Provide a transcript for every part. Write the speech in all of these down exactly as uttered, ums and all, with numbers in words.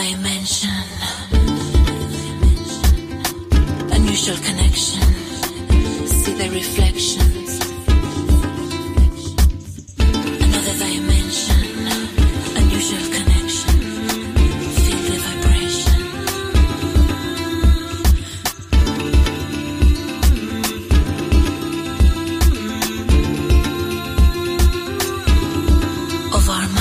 dimension, unusual connection, see the reflections, another dimension, unusual connection, feel the vibration of our mind.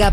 música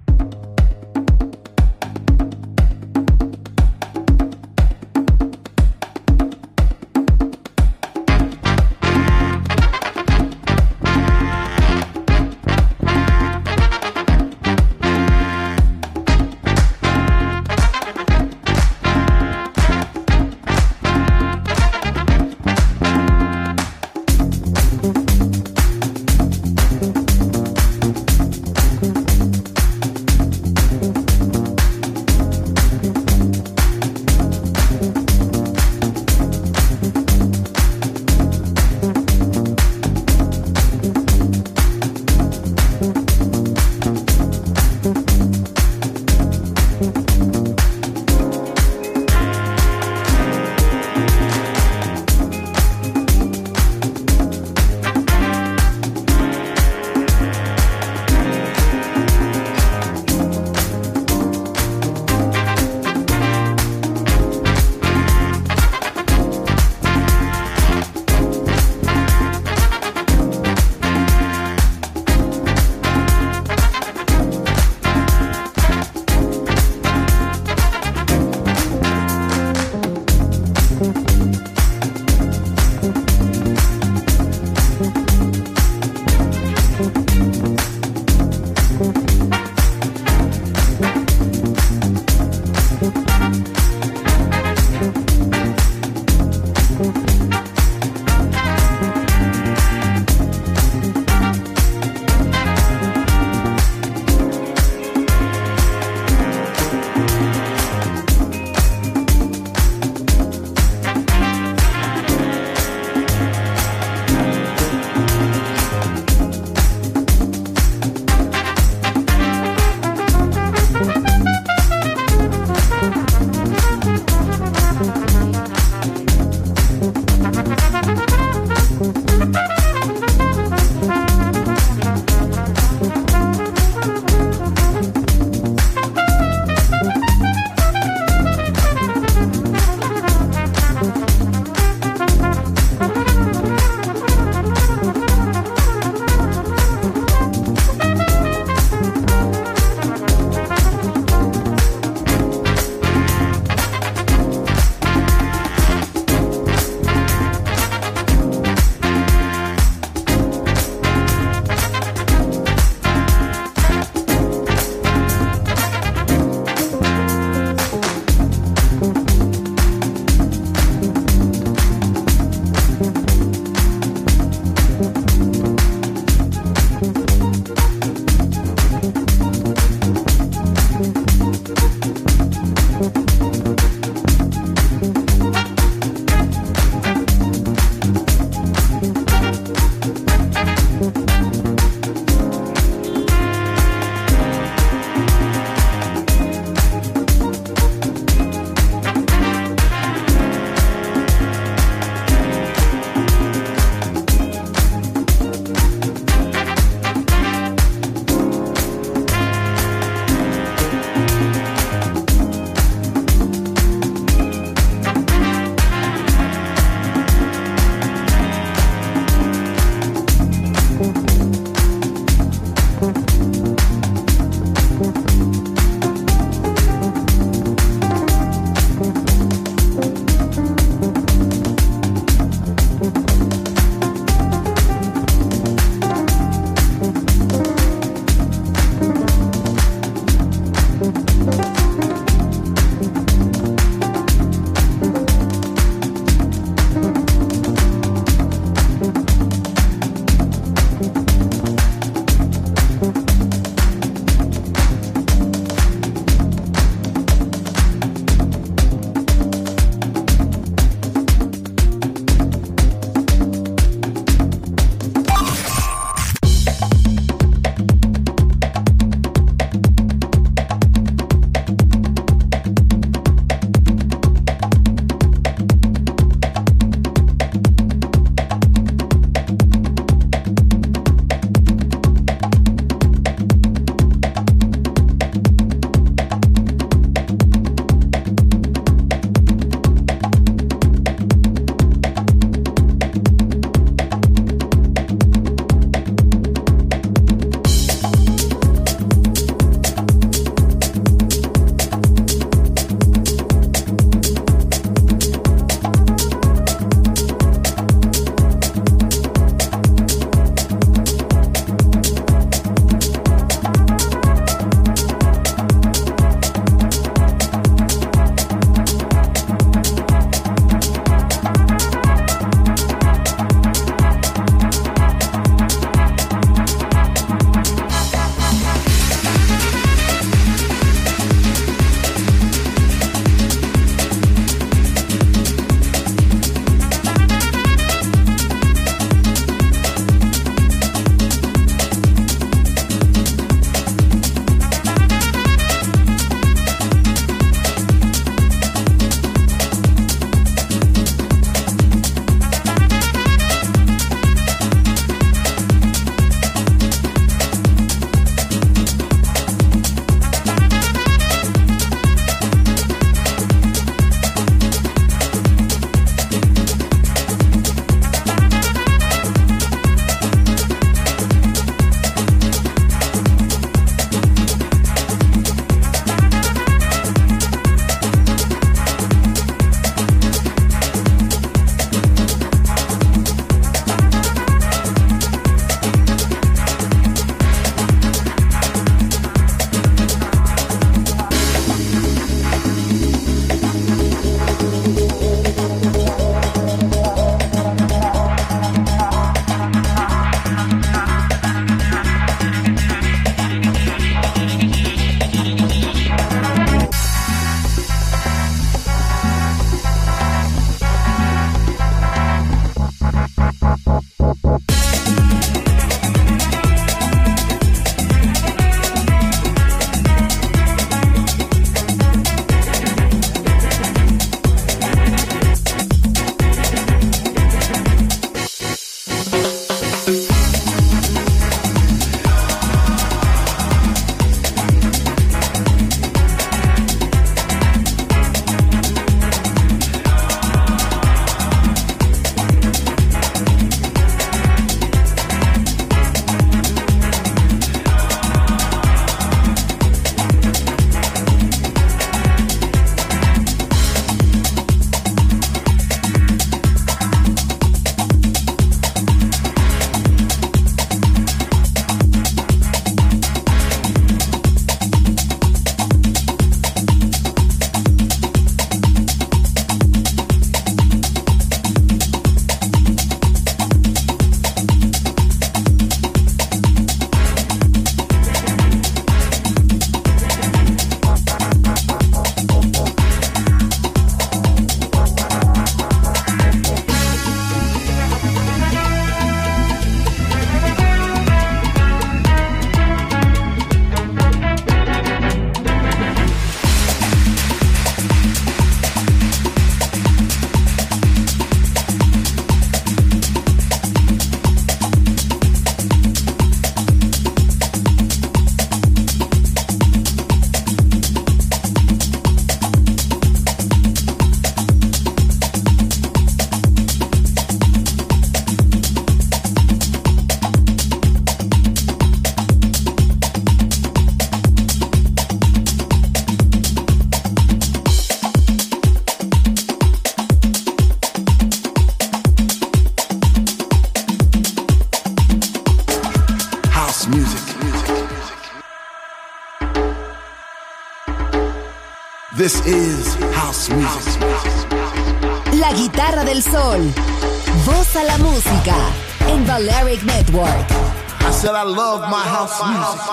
This is house music. La Guitarra del Sol. Voz a la música en Balearic Network. I said I love my house music.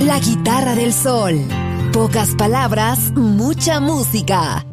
La guitarra del sol. Pocas palabras, mucha música.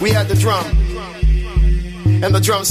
We had the drum, and the drums